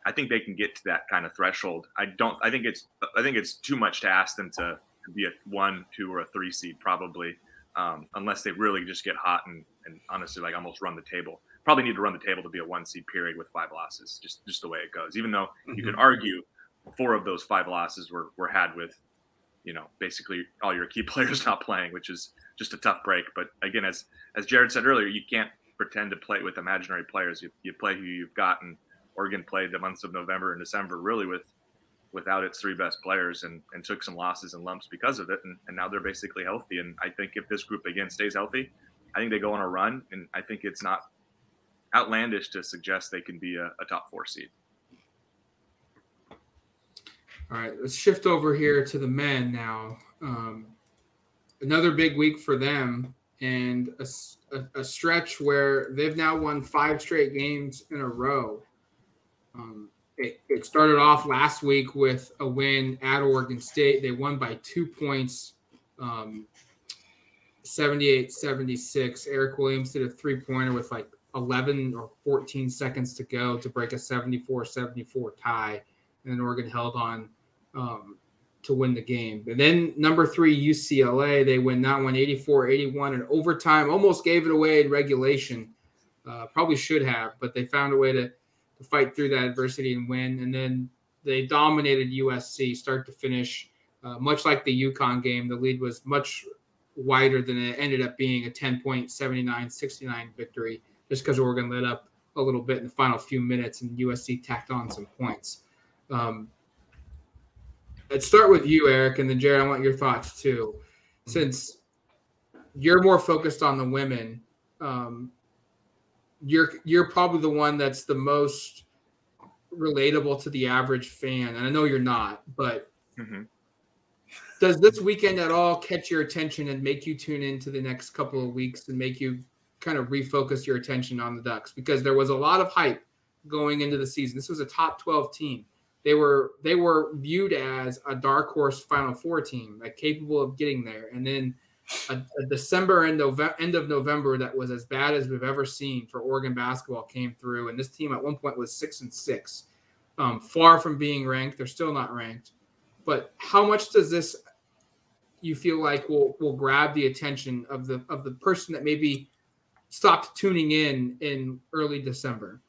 I think they can get to that kind of threshold. I don't. I think it's. I think it's too much to ask them to, to be a one, two, or a three seed probably, um, unless they really just get hot and, and honestly, like almost run the table. Probably need to run the table to be a one seed period with five losses, just just the way it goes. Even though you could argue four of those five losses were, were had with, you know, basically all your key players not playing, which is just a tough break. But again, as as Jared said earlier, you can't pretend to play with imaginary players. You you play who you've got, and Oregon played the months of November and December really with without its three best players and, and took some losses and lumps because of it. And, and now they're basically healthy. And I think if this group again stays healthy, I think they go on a run, and I think it's not outlandish to suggest they can be a, a top four seed. All right, let's shift over here to the men now. Um, another big week for them, and a, a, a stretch where they've now won five straight games in a row. Um, it, it started off last week with a win at Oregon State. They won by two points, um, seventy-eight seventy-six. Eric Williams did a three-pointer with like eleven or fourteen seconds to go to break a seventy-four seventy-four tie. And then Oregon held on um, to win the game. And then number three, U C L A, they win that one eighty-four eighty-one in overtime. Almost gave it away in regulation. Uh, probably should have, but they found a way to, to fight through that adversity and win. And then they dominated U S C start to finish. Uh, much like the UConn game, the lead was much wider than it ended up being, a ten-point, seventy-nine sixty-nine victory, just because Oregon lit up a little bit in the final few minutes and U S C tacked on some points. Um, let's start with you, Eric, and then Jared, I want your thoughts too. Since you're more focused on the women, um, you're you're probably the one that's the most relatable to the average fan, and I know you're not, but mm-hmm. Does this weekend at all catch your attention and make you tune into the next couple of weeks and make you kind of refocus your attention on the Ducks? Because there was a lot of hype going into the season. This was a top twelve team. They were they were viewed as a dark horse Final Four team, like capable of getting there. And then a, a December and November, end of November that was as bad as we've ever seen for Oregon basketball came through. And this team at one point was six and six, um, far from being ranked. They're still not ranked. But how much does this, you feel like, will will grab the attention of the of the person that maybe stopped tuning in in early December?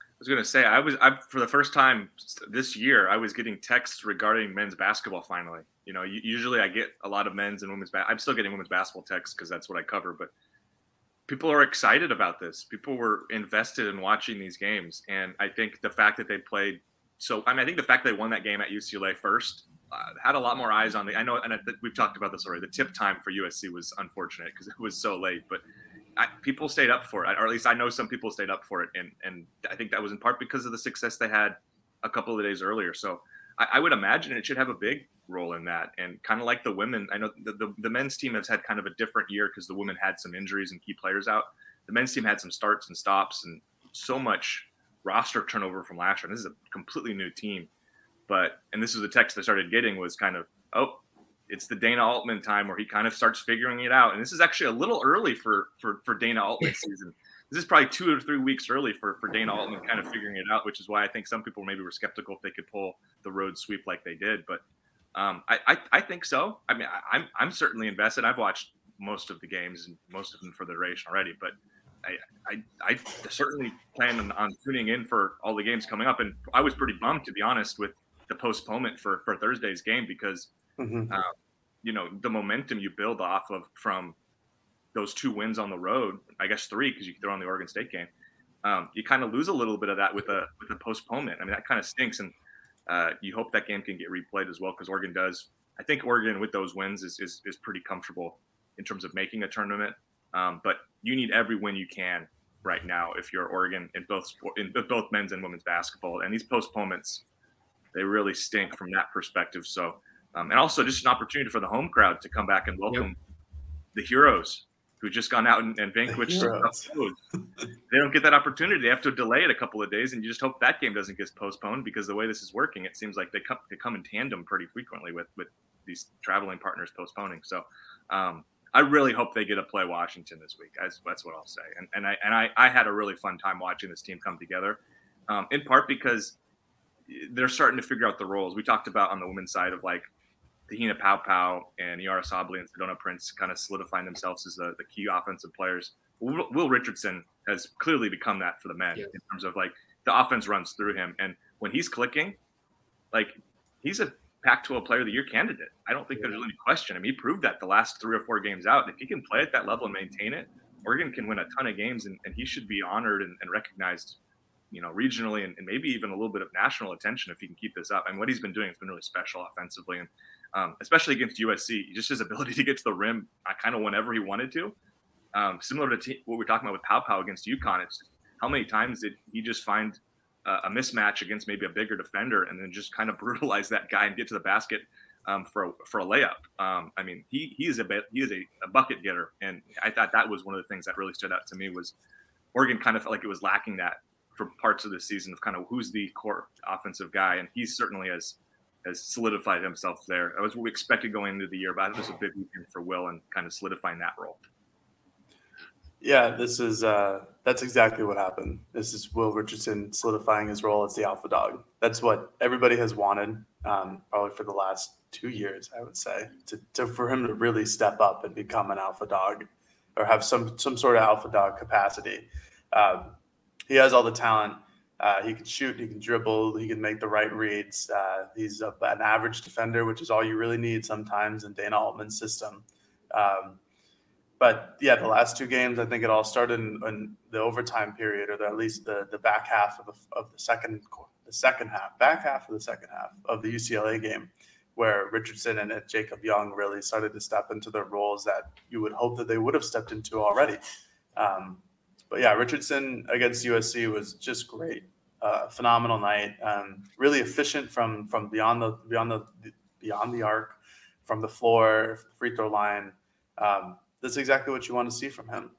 I was going to say, I was I for the first time this year, I was getting texts regarding men's basketball finally. You know, usually I get a lot of men's and women's. Ba- I'm still getting women's basketball texts because that's what I cover. But people are excited about this. People were invested in watching these games. And I think the fact that they played so – I mean, I think the fact they won that game at U C L A first – Uh, had a lot more eyes on the, I know, and I, we've talked about this already. The tip time for U S C was unfortunate because it was so late, but I, people stayed up for it, or at least I know some people stayed up for it. And, and I think that was in part because of the success they had a couple of days earlier. So I, I would imagine it should have a big role in that. And kind of like the women, I know the, the, the men's team has had kind of a different year because the women had some injuries and key players out. The men's team had some starts and stops and so much roster turnover from last year. And this is a completely new team. But, and this is the text I started getting was kind of, oh, it's the Dana Altman time where he kind of starts figuring it out. And this is actually a little early for, for, for Dana Altman season. This is probably two or three weeks early for, for Dana Altman kind of figuring it out, which is why I think some people maybe were skeptical if they could pull the road sweep like they did. But um, I, I, I think so. I mean, I, I'm, I'm certainly invested. I've watched most of the games and most of them for the duration already, but I, I, I certainly plan on, on tuning in for all the games coming up. And I was pretty bummed, to be honest, with the postponement for, for Thursday's game, because, mm-hmm. uh, you know, the momentum you build off of from those two wins on the road, I guess three, because you throw on the Oregon State game, um, you kind of lose a little bit of that with a with a postponement. I mean, that kind of stinks. And uh, you hope that game can get replayed as well, because Oregon does. I think Oregon with those wins is, is, is pretty comfortable in terms of making a tournament. Um, but you need every win you can right now if you're Oregon in both sport, in both men's and women's basketball. And these postponements, they really stink from that perspective. So, um, and also just an opportunity for the home crowd to come back and welcome yep. the heroes who just gone out and, and vanquished. The they don't get that opportunity. They have to delay it a couple of days, and you just hope that game doesn't get postponed, because the way this is working, it seems like they come, they come in tandem pretty frequently with, with these traveling partners postponing. So, um, I really hope they get to play Washington this week. That's, that's what I'll say. And, and I, and I, I had a really fun time watching this team come together, um, in part because they're starting to figure out the roles. We talked about on the women's side of like Tahina Paopao and Nyara and Sedona Prince kind of solidifying themselves as the, the key offensive players. Will, Will Richardson has clearly become that for the men, yes. in terms of like the offense runs through him. And when he's clicking, like he's a Pac twelve player of the year candidate. I don't think yeah. there's really any question. I mean, he proved that the last three or four games out. And if he can play at that level and maintain it, Oregon can win a ton of games, and, and he should be honored and, and recognized, you know, regionally and, and maybe even a little bit of national attention if he can keep this up. I mean, what he's been doing has been really special offensively, and um, especially against U S C, just his ability to get to the rim uh, kind of whenever he wanted to. Um, similar to t- what we're talking about with Paopao against UConn, it's how many times did he just find uh, a mismatch against maybe a bigger defender and then just kind of brutalize that guy and get to the basket um, for a, for a layup. Um, I mean, he he is a he is a, a bucket getter, and I thought that was one of the things that really stood out to me was Oregon kind of felt like it was lacking that for parts of the season of kind of who's the core offensive guy. And he certainly has, has solidified himself there. I was what we expected going into the year, but it was a big weekend for Will and kind of solidifying that role. Yeah, this is uh, that's exactly what happened. This is Will Richardson solidifying his role as the alpha dog. That's what everybody has wanted, um, probably for the last two years, I would say, to, to for him to really step up and become an alpha dog or have some some sort of alpha dog capacity. Um, he has all the talent. Uh, he can shoot, he can dribble, he can make the right reads. Uh, he's a, an average defender, which is all you really need sometimes in Dana Altman's system. Um, but yeah, the last two games, I think it all started in, in the overtime period, or the, at least the, the back half of the, of the second, the second half, back half of the second half of the U C L A game, where Richardson and Jacob Young really started to step into their roles that you would hope that they would have stepped into already. Um, But yeah, Richardson against U S C was just great, uh, phenomenal night. Um, really efficient from from beyond the beyond the beyond the arc, from the floor, free throw line. Um, that's exactly what you want to see from him.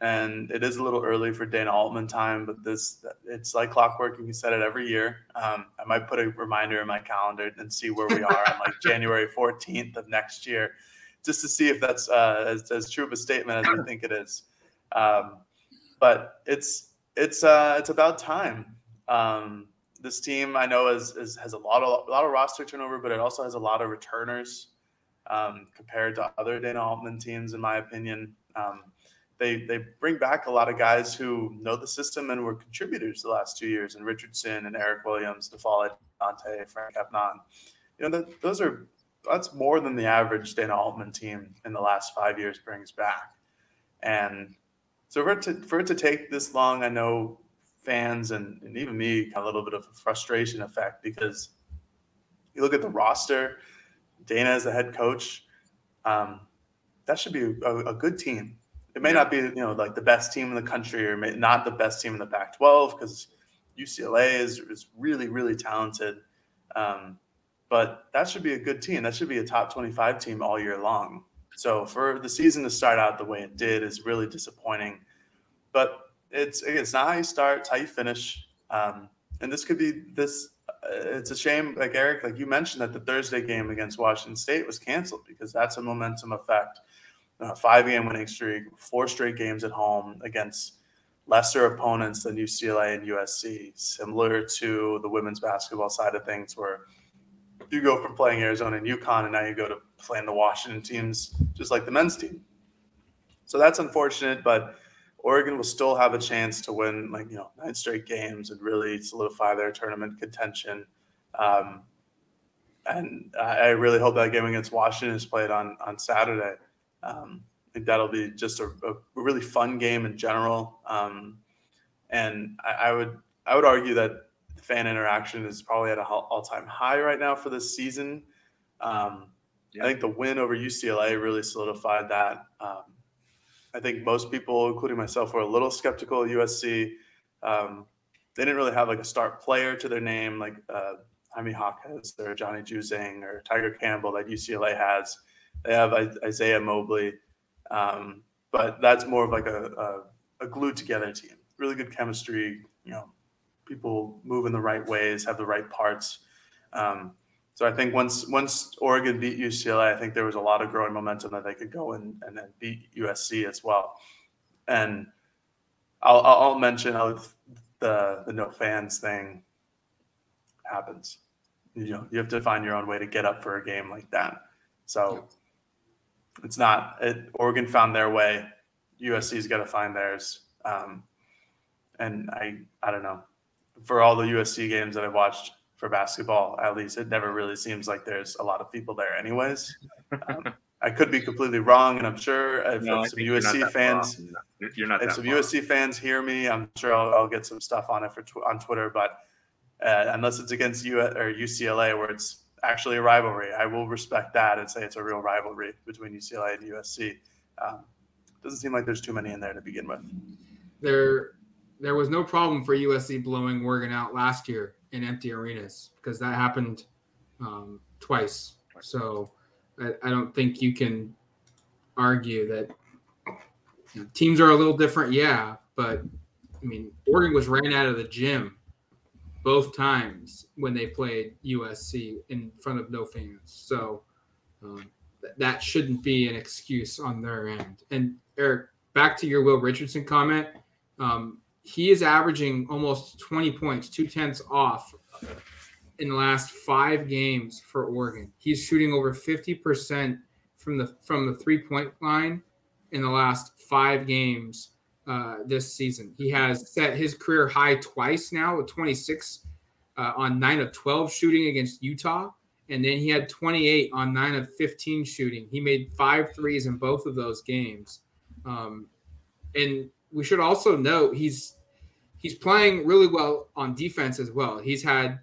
And it is a little early for Dana Altman time, but this it's like clockwork. You can set it every year. Um, I might put a reminder in my calendar and see where we are on like January fourteenth of next year, just to see if that's uh, as, as true of a statement as we think it is. Um, But it's it's uh, it's about time. Um, this team I know is, is has a lot of a lot of roster turnover, but it also has a lot of returners um, compared to other Dana Altman teams, in my opinion. Um, they they bring back a lot of guys who know the system and were contributors the last two years, and Richardson and Eric Williams, N'Faly Dante, Franck Kepnang. You know, that, those are that's more than the average Dana Altman team in the last five years brings back, and. So for it, to, for it to take this long, I know fans and, and even me got a little bit of a frustration effect, because you look at the roster, Dana as the head coach, um, that should be a, a good team. It may yeah. not be, you know, like the best team in the country, or may, not the best team in the Pac twelve, because U C L A is, is really, really talented. Um, but that should be a good team. That should be a top twenty-five team all year long. So for the season to start out the way it did is really disappointing, but it's it's not how you start, it's how you finish. Um, and this could be this. Uh, it's a shame, like Eric, like you mentioned, that the Thursday game against Washington State was canceled, because that's a momentum effect. Uh, five-game winning streak, four straight games at home against lesser opponents than U C L A and U S C, similar to the women's basketball side of things, where you go from playing Arizona and UConn, and now you go to playing the Washington teams, just like the men's team. So that's unfortunate, but Oregon will still have a chance to win, like, you know, nine straight games and really solidify their tournament contention. Um, and I really hope that game against Washington is played on, on Saturday. Um, I think that'll be just a, a really fun game in general. Um, and I, I would, I would argue that fan interaction is probably at an all-time high right now for this season. Um, yeah. I think the win over U C L A really solidified that. Um, I think most people, including myself, were a little skeptical of U S C. Um, they didn't really have like a start player to their name, like uh, Jaime Hawkins or Johnny Juzang or Tiger Campbell that U C L A has. They have I- Isaiah Mobley, um, but that's more of like a, a, a glued-together team. Really good chemistry, you know, people move in the right ways, have the right parts. Um, so I think once once Oregon beat U C L A, I think there was a lot of growing momentum that they could go and and then beat U S C as well. And I'll, I'll mention I'll, the the no fans thing happens. You know, you have to find your own way to get up for a game like that. So it's not it, Oregon found their way. U S C's got to find theirs. Um, and I I don't know. For all the U S C games that I've watched for basketball, at least, it never really seems like there's a lot of people there anyways. Um, I could be completely wrong, and I'm sure if, no, if some U S C fans you're not if some far. U S C fans hear me, I'm sure I'll, I'll get some stuff on it for tw- on Twitter. But uh, unless it's against U or U C L A, where it's actually a rivalry, I will respect that and say it's a real rivalry between U C L A and U S C. Um, doesn't seem like there's too many in there to begin with. There. There was no problem for U S C blowing Morgan out last year in empty arenas, because that happened um, twice. So I, I don't think you can argue that teams are a little different. Yeah, but I mean, Oregon was ran out of the gym both times when they played U S C in front of no fans. So um, th- that shouldn't be an excuse on their end. And Eric, back to your Will Richardson comment, um, he is averaging almost twenty points, two tenths off in the last five games for Oregon. He's shooting over fifty percent from the from the three-point line in the last five games uh, this season. He has set his career high twice now with twenty-six uh, on nine of twelve shooting against Utah, and then he had twenty-eight on nine of fifteen shooting. He made five threes in both of those games. Um, and we should also note he's he's playing really well on defense as well. He's had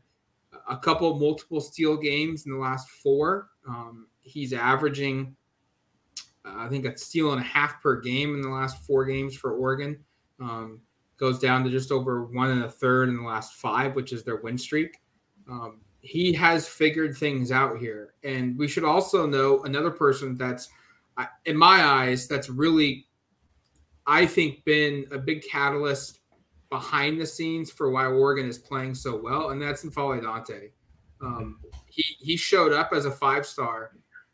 a couple multiple steal games in the last four. Um, he's averaging, uh, I think, a steal and a half per game in the last four games for Oregon. Um, goes down to just over one and a third in the last five, which is their win streak. Um, he has figured things out here. And we should also know another person that's, in my eyes, that's really, I think, been a big catalyst behind the scenes for why Oregon is playing so well, and that's N'Faly Dante. Um, he he showed up as a five-star,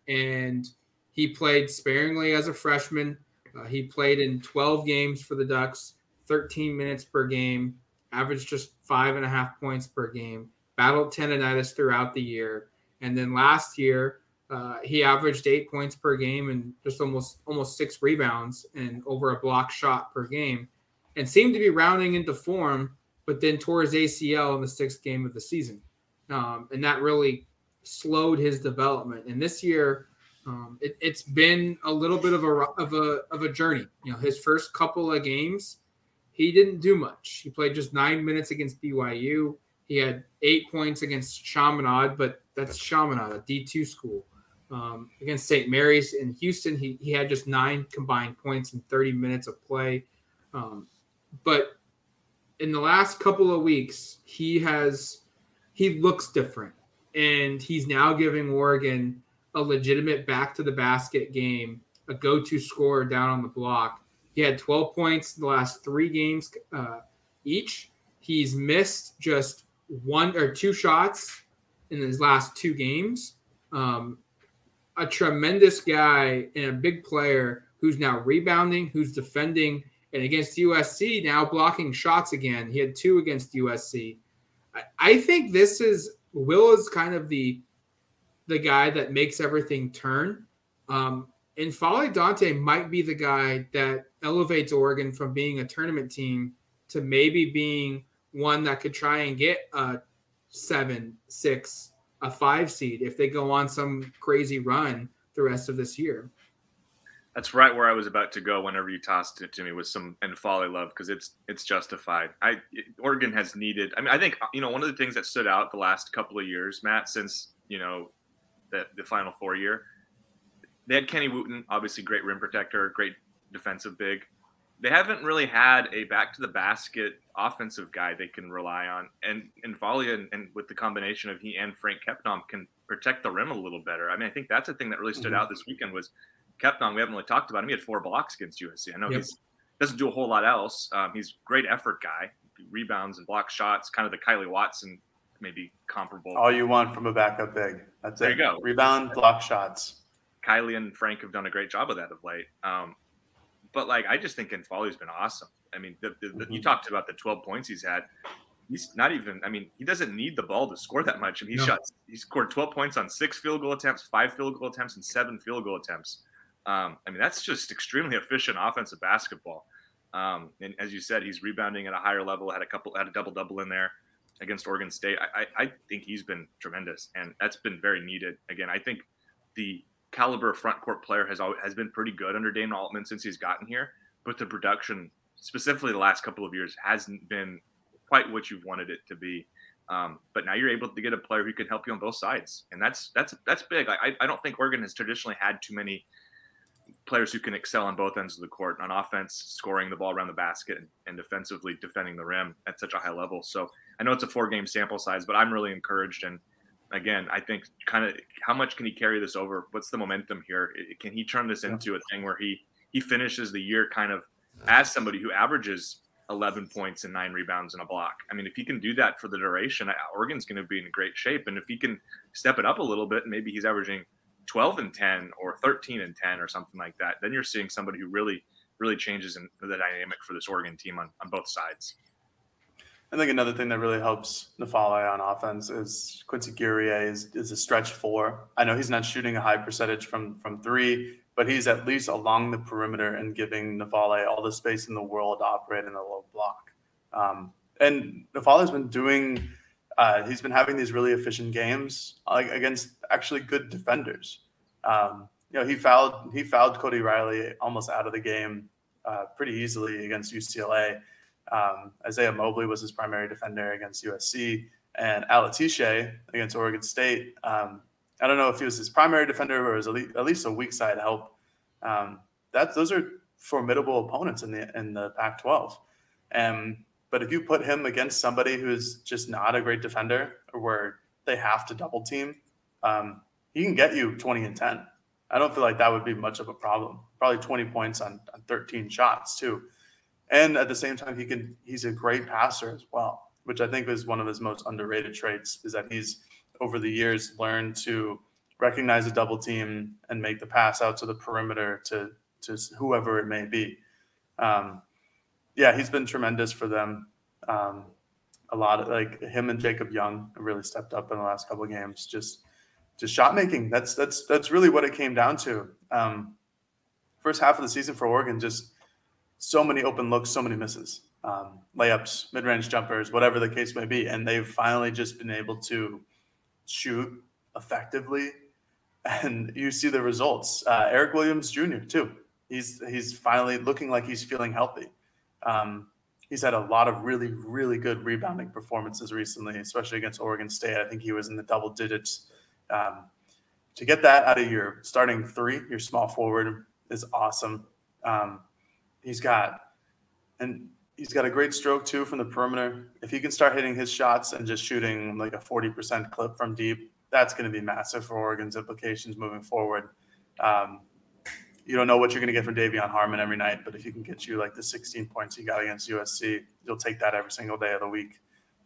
and he played sparingly as a freshman. Uh, he played in twelve games for the Ducks, thirteen minutes per game, averaged just five and a half points per game, battled tendonitis throughout the year, and then last year, Uh, he averaged eight points per game and just almost almost six rebounds and over a block shot per game, and seemed to be rounding into form, but then tore his A C L in the sixth game of the season. Um, and that really slowed his development. And this year, um, it, it's been a little bit of a, of a of a journey. You know, his first couple of games, he didn't do much. He played just nine minutes against B Y U. He had eight points against Chaminade, but that's Chaminade, a D two school. Um, against Saint Mary's in Houston, he, he had just nine combined points in thirty minutes of play. Um, but in the last couple of weeks, he has he looks different, and he's now giving Oregon a legitimate back to the basket game, a go-to scorer down on the block. He had twelve points in the last three games uh, each. He's missed just one or two shots in his last two games. Um, a tremendous guy and a big player who's now rebounding, who's defending, and against U S C now blocking shots again. He had two against U S C. I, I think this is Will is kind of the the guy that makes everything turn. Um, and N'Faly Dante might be the guy that elevates Oregon from being a tournament team to maybe being one that could try and get a seven, six, a five seed if they go on some crazy run the rest of this year. That's right where I was about to go whenever you tossed it to me with some N'Faly love, because it's it's justified. I Oregon has needed – I mean, I think, you know, one of the things that stood out the last couple of years, Matt, since, you know, the, the Final Four year, they had Kenny Wooten, obviously great rim protector, great defensive big. They haven't really had a back-to-the-basket offensive guy they can rely on. And and N'Faly, and, and with the combination of he and Franck Kepnang, can protect the rim a little better. I mean, I think that's the thing that really stood mm-hmm. out this weekend was Kepnang. We haven't really talked about him. He had four blocks against U S C. I know yep. he doesn't do a whole lot else. Um, he's a great effort guy. He rebounds and block shots, kind of the Kylie Watson maybe comparable. All you want from a backup big. That's there it. There you go. Rebound, block shots. Kylie and Frank have done a great job of that of late. Um, But, like, I just think N'Faly's been awesome. I mean, the, the, the, you talked about the twelve points he's had. He's not even – I mean, he doesn't need the ball to score that much. I mean, he no. shot – he scored twelve points on six field goal attempts, five field goal attempts, and seven field goal attempts. Um, I mean, that's just extremely efficient offensive basketball. Um, and as you said, he's rebounding at a higher level, had a couple – had a double-double in there against Oregon State. I, I, I think he's been tremendous, and that's been very needed. Again, I think the – caliber front court player has always, has been pretty good under Dana Altman since he's gotten here, but the production, specifically the last couple of years, hasn't been quite what you've wanted it to be. Um, but now you're able to get a player who can help you on both sides, and that's that's that's big. I, I don't think Oregon has traditionally had too many players who can excel on both ends of the court, on offense, scoring the ball around the basket, and, and defensively defending the rim at such a high level. So I know it's a four-game sample size, but I'm really encouraged. And again, I think kind of how much can he carry this over? What's the momentum here? Can he turn this into a thing where he, he finishes the year kind of as somebody who averages eleven points and nine rebounds and a block? I mean, if he can do that for the duration, Oregon's going to be in great shape. And if he can step it up a little bit, maybe he's averaging twelve and ten or thirteen and ten or something like that, then you're seeing somebody who really really changes in the dynamic for this Oregon team on, on both sides. I think another thing that really helps N'Faly on offense is Quincy Guerrier is, is a stretch four. I know he's not shooting a high percentage from, from three, but he's at least along the perimeter and giving N'Faly all the space in the world to operate in the low block. Um, and N'Faly's been doing uh, – he's been having these really efficient games like against actually good defenders. Um, you know, he fouled he fouled Cody Riley almost out of the game uh, pretty easily against U C L A. Um, Isaiah Mobley was his primary defender against U S C, and Alatiche against Oregon State. Um, I don't know if he was his primary defender or was at least a weak side help. Um, that's, those are formidable opponents in the, in the Pac twelve. Um, but if you put him against somebody who's just not a great defender or where they have to double team, um, he can get you twenty and ten. I don't feel like that would be much of a problem. Probably twenty points on, on thirteen shots too. And at the same time, he can he's a great passer as well, which I think is one of his most underrated traits, is that he's over the years learned to recognize a double team and make the pass out to the perimeter to, to whoever it may be. Um, yeah, he's been tremendous for them. Um, a lot of like him and Jacob Young really stepped up in the last couple of games. Just just shot making. That's that's that's really what it came down to. Um, first half of the season for Oregon, just so many open looks, so many misses, um, layups, mid-range jumpers, whatever the case may be. And they've finally just been able to shoot effectively. And you see the results. Uh, Eric Williams Junior too. He's, he's finally looking like he's feeling healthy. Um, he's had a lot of really, really good rebounding performances recently, especially against Oregon State. I think he was in the double digits. Um, to get that out of your starting three, your small forward, is awesome. Um, He's got, and he's got a great stroke too from the perimeter. If he can start hitting his shots and just shooting like a forty percent clip from deep, that's going to be massive for Oregon's implications moving forward. Um, you don't know what you're going to get from Davion Harmon every night, but if he can get you like the sixteen points he got against U S C, you'll take that every single day of the week.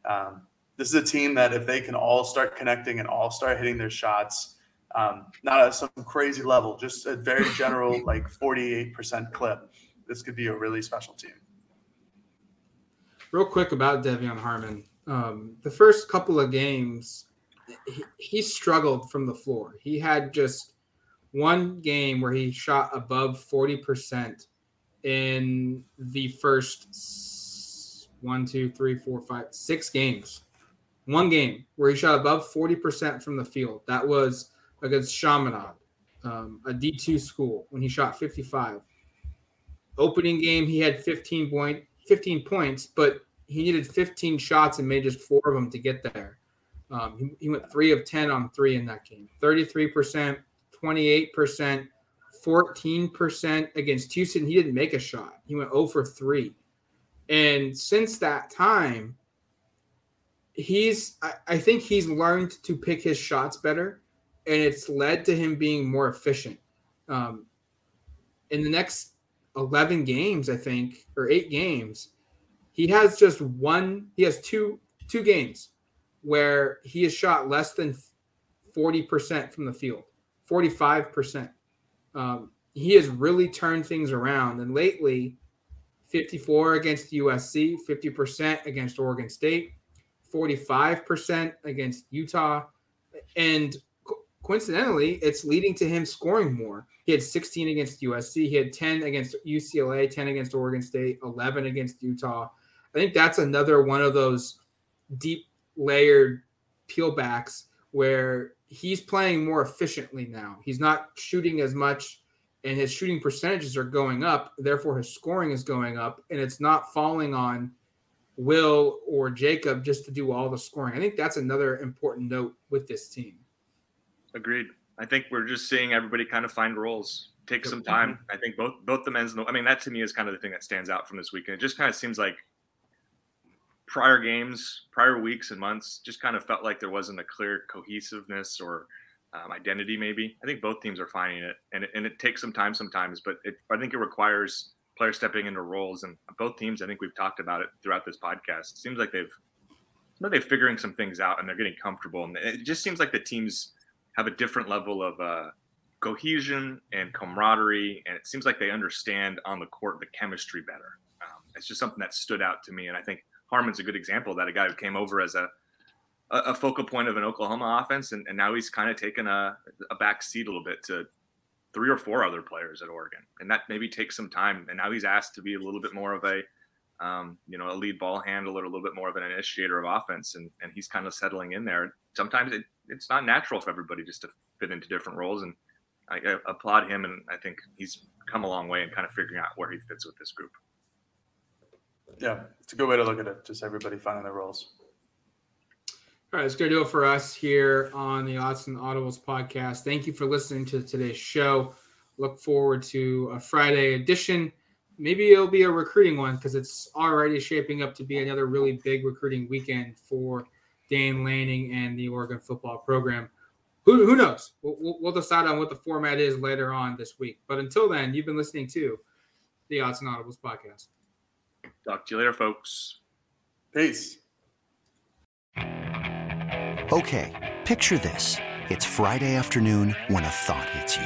Um, this is a team that if they can all start connecting and all start hitting their shots, um, not at some crazy level, just a very general like forty-eight percent clip, this could be a really special team. Real quick about Davion Harmon. Um, the first couple of games, he, he struggled from the floor. He had just one game where he shot above forty percent in the first one, two, three, four, five, six games. One game where he shot above forty percent from the field. That was against Chaminade, um, a D two school, when he shot fifty-five. Opening game, he had fifteen points, but he needed fifteen shots and made just four of them to get there. Um, he, he went three of ten on three in that game. thirty-three percent, twenty-eight percent, fourteen percent against Houston. He didn't make a shot. He went zero for three. And since that time, he's I, I think he's learned to pick his shots better, and it's led to him being more efficient. Um, in the next eleven games, I think, or eight games, he has just one, he has two, two games where he has shot less than forty percent from the field, forty-five percent. Um, he has really turned things around. And lately, fifty-four against U S C, fifty percent against Oregon State, forty-five percent against Utah. And coincidentally, it's leading to him scoring more. He had sixteen against U S C. He had ten against U C L A, ten against Oregon State, eleven against Utah. I think that's another one of those deep layered peelbacks where he's playing more efficiently now. He's not shooting as much, and his shooting percentages are going up. Therefore, his scoring is going up, and it's not falling on Will or Jacob just to do all the scoring. I think that's another important note with this team. Agreed. I think we're just seeing everybody kind of find roles, take some time. I think both both the men's and the, I mean, that to me is kind of the thing that stands out from this weekend. It just kind of seems like prior games, prior weeks and months just kind of felt like there wasn't a clear cohesiveness or um, identity maybe. I think both teams are finding it, and it, and it takes some time sometimes, but it, I think it requires players stepping into roles. And both teams, I think we've talked about it throughout this podcast. It seems like they've, they're figuring some things out and they're getting comfortable. And it just seems like the teams – have a different level of uh, cohesion and camaraderie, and it seems like they understand on the court the chemistry better. Um, it's just something that stood out to me, and I think Harmon's a good example of that, a guy who came over as a a focal point of an Oklahoma offense, and, and now he's kind of taken a, a back seat a little bit to three or four other players at Oregon, and that maybe takes some time. And now he's asked to be a little bit more of a, um, you know, a lead ball handler, a little bit more of an initiator of offense, and and he's kind of settling in there. Sometimes it, it's not natural for everybody just to fit into different roles, and I, I applaud him, and I think he's come a long way in kind of figuring out where he fits with this group. Yeah, it's a good way to look at it, just everybody finding their roles. All right, that's going to do it for us here on the Autzen Audibles podcast. Thank you for listening to today's show. Look forward to a Friday edition. Maybe it'll be a recruiting one because it's already shaping up to be another really big recruiting weekend for Dan Lanning and the Oregon football program. Who, who knows? We'll, we'll decide on what the format is later on this week. But until then, you've been listening to the Autzen Audibles podcast. Talk to you later, folks. Peace. Okay, picture this. It's Friday afternoon when a thought hits you.